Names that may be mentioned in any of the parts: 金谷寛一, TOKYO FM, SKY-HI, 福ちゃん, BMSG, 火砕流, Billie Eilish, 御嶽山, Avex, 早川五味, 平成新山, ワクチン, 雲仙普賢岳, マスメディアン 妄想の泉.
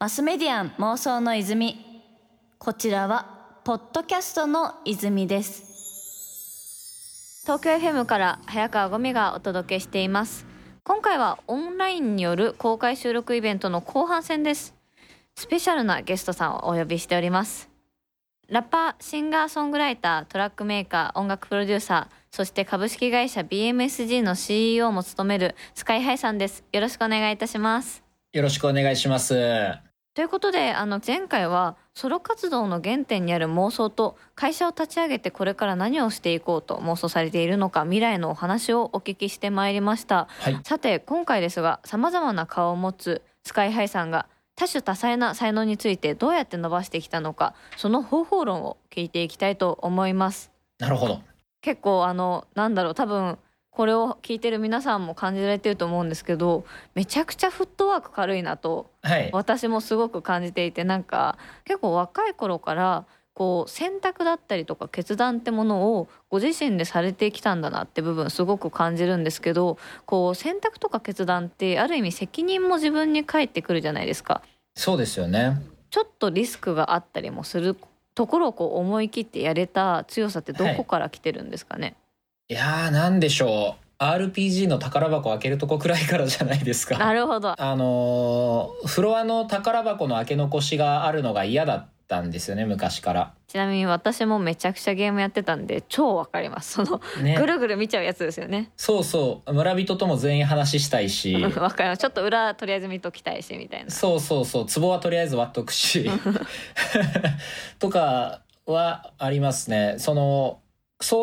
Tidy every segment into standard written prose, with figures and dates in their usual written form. マスメディアン妄想の泉、こちらはポッドキャストの泉です。東京 FM から早川五味がお届けしています。今回はオンラインによる公開収録イベントの後半戦です。スペシャルなゲストさんをお呼びしております。ラッパー、シンガーソングライター、トラックメーカー、音楽プロデューサー、そして株式会社 BMSG の CEO も務めるSKY-HIさんです。よろしくお願いいたします。よろしくお願いします。ということで、前回はソロ活動の原点にある妄想と、会社を立ち上げてこれから何をしていこうと妄想されているのか、未来のお話をお聞きしてまいりました、はい、さて今回ですが、様々な顔を持つSKY-HIさんが多種多彩な才能についてどうやって伸ばしてきたのか、その方法論を聞いていきたいと思います。なるほど。結構多分これを聞いてる皆さんも感じられてると思うんですけど、めちゃくちゃフットワーク軽いなと、はい、私もすごく感じていて、なんか結構若い頃からこう選択だったりとか決断ってものをご自身でされてきたんだなって部分すごく感じるんですけど、こう選択とか決断ってある意味責任も自分に返ってくるじゃないですか。そうですよね。ちょっとリスクがあったりもするところをこう思い切ってやれた強さってどこから来てるんですかね。はい、いやーなんでしょう、RPG の宝箱開けるとこくらいからじゃないですか。なるほど。フロアの宝箱の開け残しがあるのが嫌だったんですよね、昔から。ちなみに私もめちゃくちゃゲームやってたんで超わかります。その、ね、ぐるぐる見ちゃうやつですよね。そうそう、村人とも全員話したいしわかります。ちょっと裏とりあえず見ときたいしみたいな。そうそうそう、壺はとりあえず割っとくしとかはありますね。そ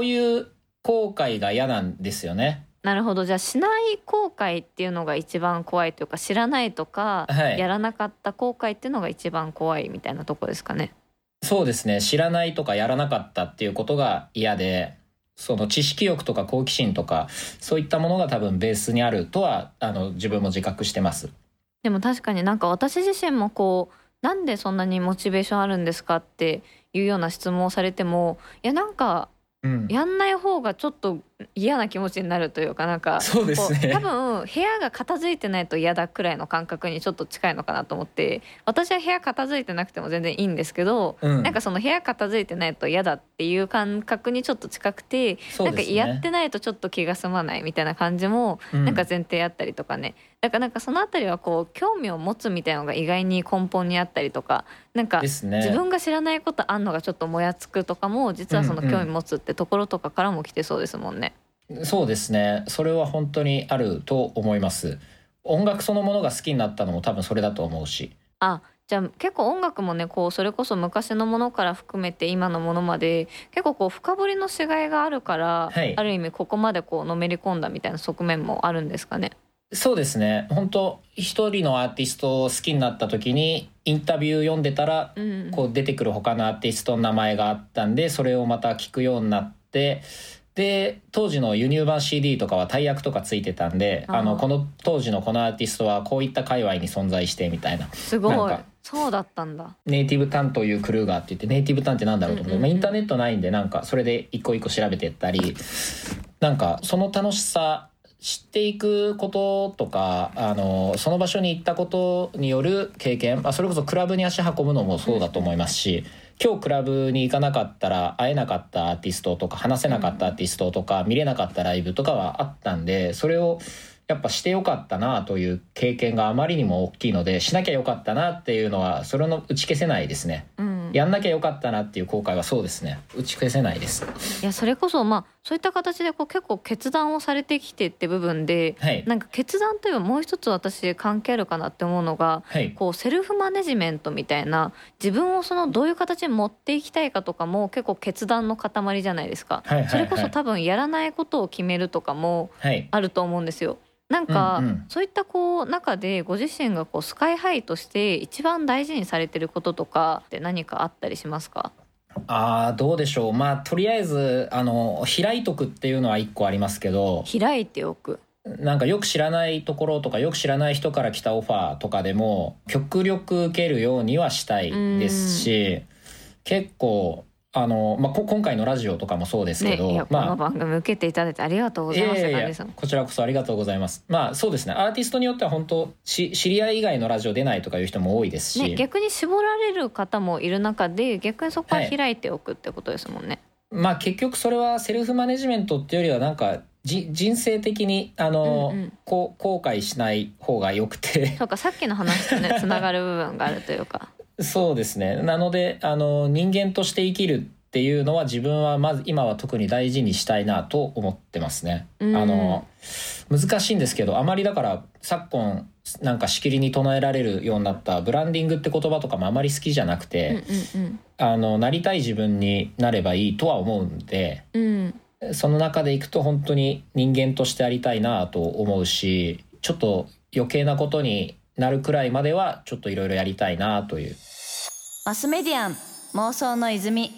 ういう後悔が嫌なんですよね。なるほど。じゃあしない後悔っていうのが一番怖いというか、知らないとか、はい、やらなかった後悔っていうのが一番怖いみたいなとこですかね。そうですね。知らないとかやらなかったっていうことが嫌で、その知識欲とか好奇心とかそういったものが多分ベースにあるとは自分も自覚してます。でも確かになんか私自身もこう、なんでそんなにモチベーションあるんですかっていうような質問をされても、いやなんかやんない方がちょっと嫌な気持ちになるというか、なんかそうですね、多分部屋が片付いてないと嫌だくらいの感覚にちょっと近いのかなと思って、私は部屋片付いてなくても全然いいんですけど、なんかその部屋片付いてないと嫌だっていう感覚にちょっと近くて、ね、なんかやってないとちょっと気が済まないみたいな感じもなんか前提あったりとかね、だからなんかそのあたりはこう興味を持つみたいなのが意外に根本にあったりとか、なんか自分が知らないことあんのがちょっともやつくとかも、実はその興味持つってところとかからも来てそうですもんね。そうですね。それは本当にあると思います。音楽そのものが好きになったのも多分それだと思うし。あ、じゃあ結構音楽もね、こうそれこそ昔のものから含めて今のものまで結構こう深掘りのしがいがあるから、はい、ある意味ここまでこうのめり込んだみたいな側面もあるんですかね。そうですね。本当一人のアーティストを好きになった時にインタビュー読んでたら、こう出てくる他のアーティストの名前があったんで、それをまた聞くようになって、で当時の輸入版 CD とかは大役とかついてたんで、この当時のこのアーティストはこういった界隈に存在してみたいな。すごい。なんかそうだったんだ。ネイティブタンというクルーガーって言って、ネイティブタンってなんだろうと思って、インターネットないんで、なんかそれで一個一個調べてったり、なんかその楽しさ知っていくこととか、その場所に行ったことによる経験、それこそクラブに足運ぶのもそうだと思いますし、今日クラブに行かなかったら会えなかったアーティストとか話せなかったアーティストとか見れなかったライブとかはあったんで、それをやっぱしてよかったなという経験があまりにも大きいので、しなきゃよかったなっていうのはそれの打ち消せないですね。やんなきゃよかったなっていう後悔はそうですね、打ち消せないです。いやそれこそそういった形でこう結構決断をされてきてって部分で、はい、なんか決断といえばもう一つ私関係あるかなって思うのが、はい、こうセルフマネジメントみたいな、自分をどういう形に持っていきたいかとかも結構決断の塊じゃないですか、はいはいはい、それこそ多分やらないことを決めるとかもあると思うんですよ、はい、なんかそういったこう中でご自身がSKY-HIとして一番大事にされてることとかって何かあったりしますか？どうでしょう。とりあえず開いとくっていうのは一個ありますけど、開いておく、なんかよく知らないところとかよく知らない人から来たオファーとかでも極力受けるようにはしたいですし、結構今回のラジオとかもそうですけど、ね、この番組受けていただいてありがとうございます。こちらこそありがとうございます。まあそうですね、アーティストによっては本当知り合い以外のラジオ出ないとかいう人も多いですし、ね、逆に絞られる方もいる中で逆にそこは開いておくってことですもんね。はい、まあ結局それはセルフマネジメントっていうよりはなんか人生的に後悔しない方がよくて、そうか、さっきの話とねつながる部分があるというか。そうですね。なので人間として生きるっていうのは自分はまず今は特に大事にしたいなと思ってますね。難しいんですけど、あまりだから昨今なんかしきりに唱えられるようになったブランディングって言葉とかもあまり好きじゃなくて、なりたい自分になればいいとは思うんで、その中でいくと本当に人間としてありたいなと思うし、ちょっと余計なことになるくらいまではちょっといろいろやりたいなという。マスメディアン妄想の泉。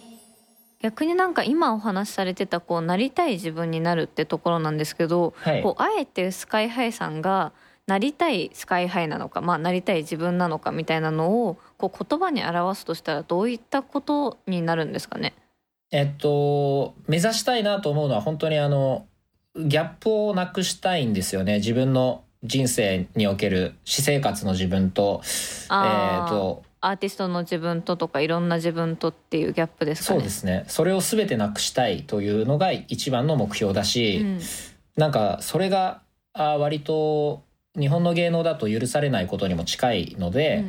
逆になんか今お話しされてたこうなりたい自分になるってところなんですけど、はい、こうあえてSKY-HIさんがなりたいSKY-HIなのか、まあ、なりたい自分なのかみたいなのをこう言葉に表すとしたらどういったことになるんですかね。目指したいなと思うのは本当にギャップをなくしたいんですよね。自分の人生における私生活の自分と、アーティストの自分ととかいろんな自分とっていうギャップですかね。そうですね。それを全てなくしたいというのが一番の目標だし、なんかそれが割と日本の芸能だと許されないことにも近いので、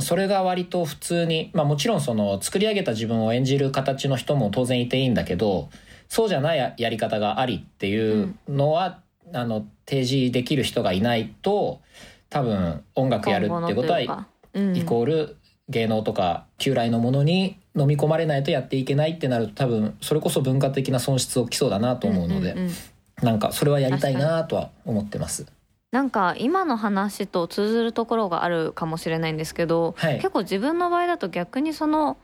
それが割と普通に、まあ、もちろんその作り上げた自分を演じる形の人も当然いていいんだけど、そうじゃないやり方がありっていうのは、提示できる人がいないと多分音楽やるってことはイコール芸能とか旧来のものに飲み込まれないとやっていけないってなると、多分それこそ文化的な損失起きそうだなと思うので、なんかそれはやりたいなとは思ってます。なんか今の話と通ずるところがあるかもしれないんですけど、はい、結構自分の場合だと逆にそ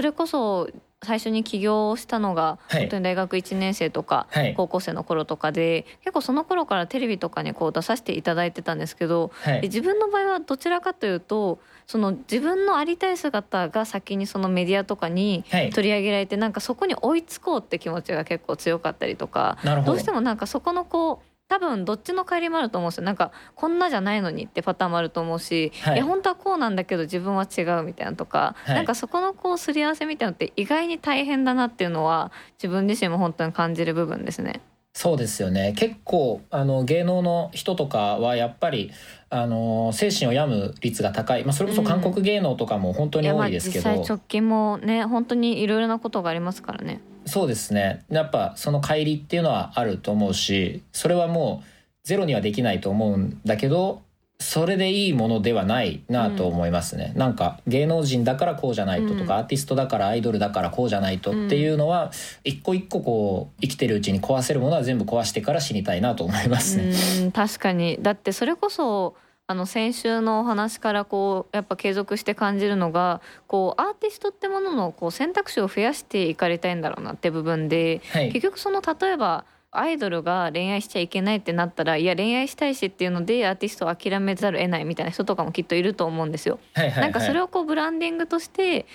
れこそ最初に起業したのが本当に大学1年生とか高校生の頃とかで、結構その頃からテレビとかにこう出させていただいてたんですけど、自分の場合はどちらかというとその自分のありたい姿が先にそのメディアとかに取り上げられて、なんかそこに追いつこうって気持ちが結構強かったりとか、どうしてもなんかそこのこう多分どっちの帰りもあると思うんですよ。なんかこんなじゃないのにってパターンもあると思うし、いや本当はこうなんだけど自分は違うみたいなとか、なんかそこのこうすり合わせみたいなのって意外に大変だなっていうのは自分自身も本当に感じる部分ですね。そうですよね。結構芸能の人とかはやっぱり精神を病む率が高い、それこそ韓国芸能とかも本当に多いですけど、実際直近もね本当にいろいろなことがありますからね。そうですね。やっぱその乖離っていうのはあると思うし、それはもうゼロにはできないと思うんだけど、それでいいものではないなと思いますね。なんか芸能人だからこうじゃないととか、アーティストだからアイドルだからこうじゃないとっていうのは、一個一個こう生きてるうちに壊せるものは全部壊してから死にたいなと思いますね。確かに。だってそれこそ先週のお話からこうやっぱ継続して感じるのが、こうアーティストってもののこう選択肢を増やしていかれたいんだろうなって部分で、結局例えばアイドルが恋愛しちゃいけないってなったら、いや恋愛したいしっていうのでアーティストを諦めざるを得ないみたいな人とかもきっといると思うんですよ。なんかそれをこうブランディングとして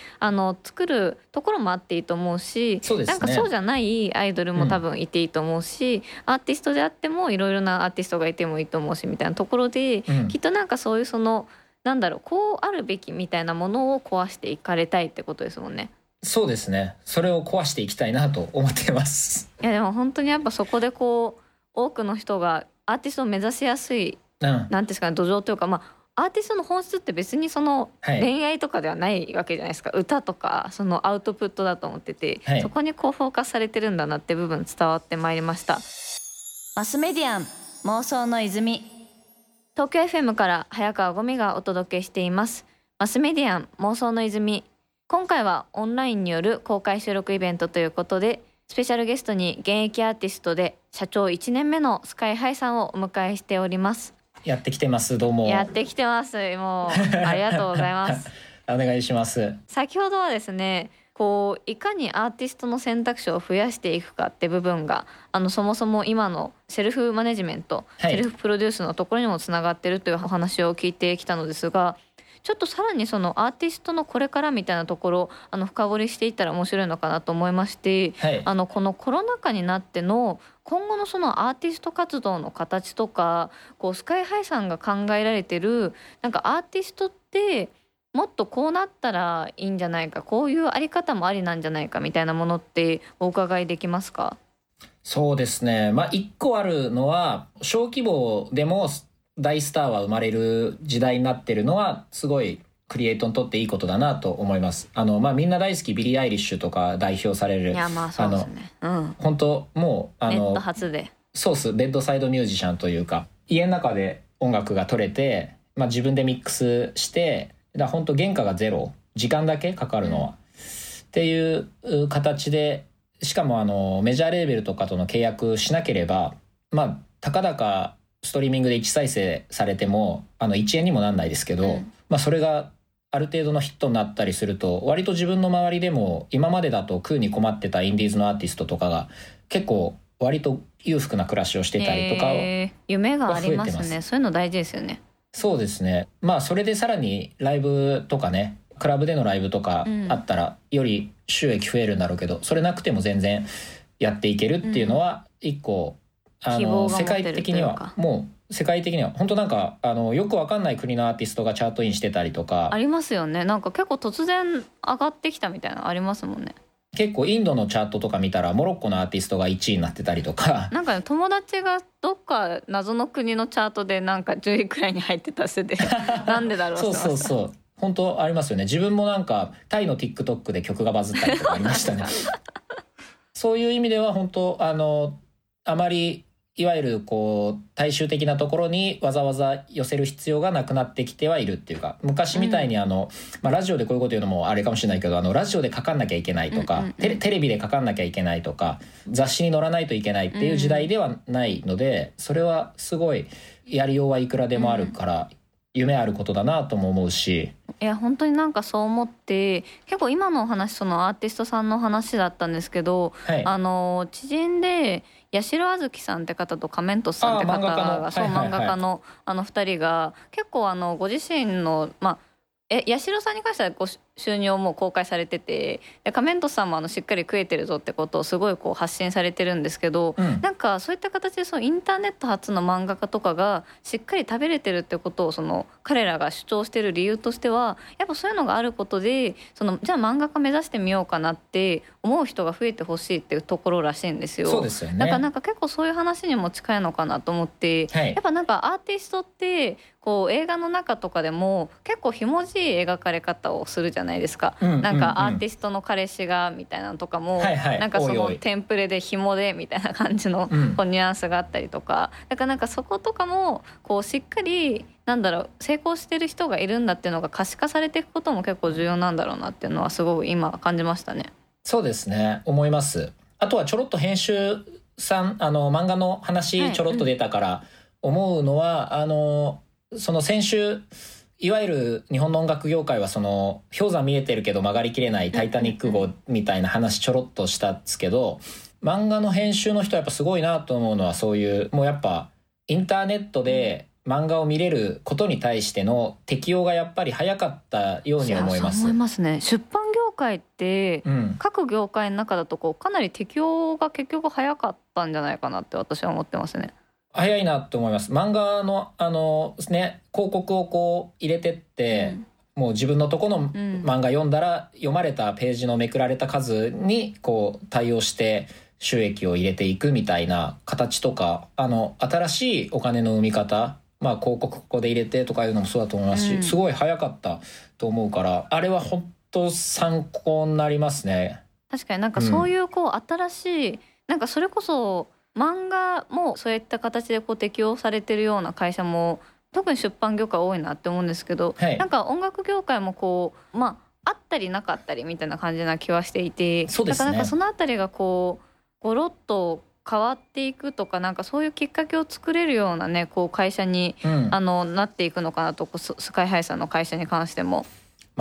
作るところもあっていいと思うし、なんかそうじゃないアイドルも多分いていいと思うし、アーティストであってもいろいろなアーティストがいてもいいと思うしみたいなところで、きっとなんかそういうなんだろう、こうあるべきみたいなものを壊していかれたいってことですもんね。そうですね。それを壊していきたいなと思ってます。いやでも本当にやっぱそこでこう多くの人がアーティストを目指しやすい、なんですかね、土壌というか、アーティストの本質って別に恋愛とかではないわけじゃないですか、歌とかそのアウトプットだと思ってて、そこにこうフォーカスされてるんだなって部分伝わってまいりました。マスメディアン妄想の泉。東京 FM から早川五味がお届けしています。マスメディアン妄想の泉。今回はオンラインによる公開収録イベントということで、スペシャルゲストに現役アーティストで社長1年目のSKY-HIさんをお迎えしております。やってきてます。どうも。やってきてます。もうありがとうございますお願いします。先ほどはですね、こういかにアーティストの選択肢を増やしていくかって部分がそもそも今のセルフマネジメント、セルフプロデュースのところにもつながってるというお話を聞いてきたのですが、ちょっとさらにそのアーティストのこれからみたいなところ深掘りしていったら面白いのかなと思いまして、はい、このコロナ禍になっての今後のそのアーティスト活動の形とかこうSKY-HIさんが考えられてるなんかアーティストってもっとこうなったらいいんじゃないかこういうあり方もありなんじゃないかみたいなものってお伺いできますか？そうですね、1個あるのは小規模でも大スターは生まれる時代になってるのはすごいクリエイトにとっていいことだなと思います。みんな大好きビリー・アイリッシュとか代表される本当もうネット初でソースベッドサイドミュージシャンというか家の中で音楽が取れて、自分でミックスしてだ本当原価がゼロ時間だけかかるのは、っていう形でしかもメジャーレーベルとかとの契約しなければたかだかストリーミングで1再生されても1円にもなんないですけど、それがある程度のヒットになったりすると割と自分の周りでも今までだと食うに困ってたインディーズのアーティストとかが結構割と裕福な暮らしをしてたりとか、夢がありますね。そういうの大事ですよね。そうですね、それでさらにライブとかねクラブでのライブとかあったらより収益増えるんだろうけど、それなくても全然やっていけるっていうのは一個、世界的には本当よく分かんない国のアーティストがチャートインしてたりとかありますよね。結構突然上がってきたみたいなのありますもんね。結構インドのチャートとか見たらモロッコのアーティストが1位になってたりとか友達がどっか謎の国のチャートで10位くらいに入ってたせいでなんでだろうそうそうそう本当ありますよね。自分もタイの TikTok で曲がバズったりとかありましたねそういう意味では本当あまりいわゆる大衆的なところにわざわざ寄せる必要がなくなってきてはいるっていうか、昔みたいにラジオでこういうこと言うのもあれかもしれないけどラジオで書かなきゃいけないとか、テレビで書かなきゃいけないとか雑誌に載らないといけないっていう時代ではないので、それはすごいやりようはいくらでもあるから、夢あることだなとも思うし、いや本当にそう思って、結構今のお話そのアーティストさんの話だったんですけど、知人で八代あずきさんって方とカメントスさんって方が漫画家の2人が結構ご自身の八代さんに関してはご収入をもう公開されてて、でカメントスさんもしっかり食えてるぞってことをすごい発信されてるんですけど、そういった形でインターネット発の漫画家とかがしっかり食べれてるってことを彼らが主張してる理由としてはやっぱそういうのがあることでじゃあ漫画家目指してみようかなって思う人が増えてほしいっていうところらしいんですよ。そうですよね。だから結構そういう話にも近いのかなと思って、やっぱアーティストって映画の中とかでも結構ひもじい描かれ方をするじゃないですか、アーティストの彼氏がみたいなのとかも、そのテンプレで紐でみたいな感じのニュアンスがあったりとか、だからそことかもしっかり成功してる人がいるんだっていうのが可視化されていくことも結構重要なんだろうなっていうのはすごい今感じましたね。そうですね、思います。あとはちょろっと編集さん漫画の話ちょろっと出たから思うのは、その先週いわゆる日本の音楽業界は氷山見えてるけど曲がりきれないタイタニック号みたいな話ちょろっとしたんですけど、漫画の編集の人はやっぱすごいなと思うのはそういうもうやっぱインターネットで漫画を見れることに対しての適応がやっぱり早かったように思います。そう思いますね。出版業界って各業界の中だとかなり適応が結局早かったんじゃないかなって私は思ってますね。早いなと思います。漫画の広告を入れてって、もう自分のとこの漫画読んだら、読まれたページのめくられた数に対応して収益を入れていくみたいな形とか、新しいお金の生み方、広告ここで入れてとかいうのもそうだと思いますし、すごい早かったと思うから、あれは本当参考になりますね。確かにそういう新しいそれこそ漫画もそういった形で適用されてるような会社も特に出版業界多いなって思うんですけど、音楽業界もあったりなかったりみたいな感じな気はしていて、そうですね、だからそのあたりがゴロッと変わっていくとかそういうきっかけを作れるようなね会社に、なっていくのかなとSKY-HIさんの会社に関しても。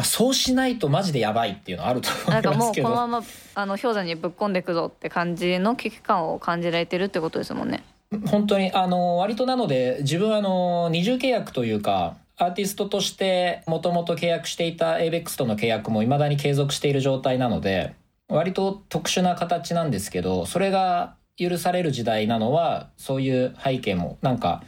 そうしないとマジでやばいっていうのはあると思いますけど、もうこのまま氷山にぶっ込んでいくぞって感じの危機感を感じられてるってことですもんね。本当に割となので自分は二重契約というかアーティストとしてもともと契約していた Avex との契約も未だに継続している状態なので、割と特殊な形なんですけど、それが許される時代なのはそういう背景もなんか、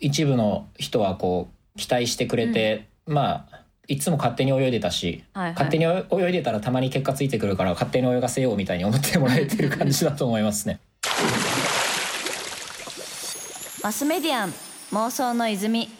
一部の人はこう期待してくれて、まあいつも勝手に泳いでたし、勝手に泳いでたらたまに結果ついてくるから勝手に泳がせようみたいに思ってもらえてる感じだと思いますね。マスメディアン妄想の泉。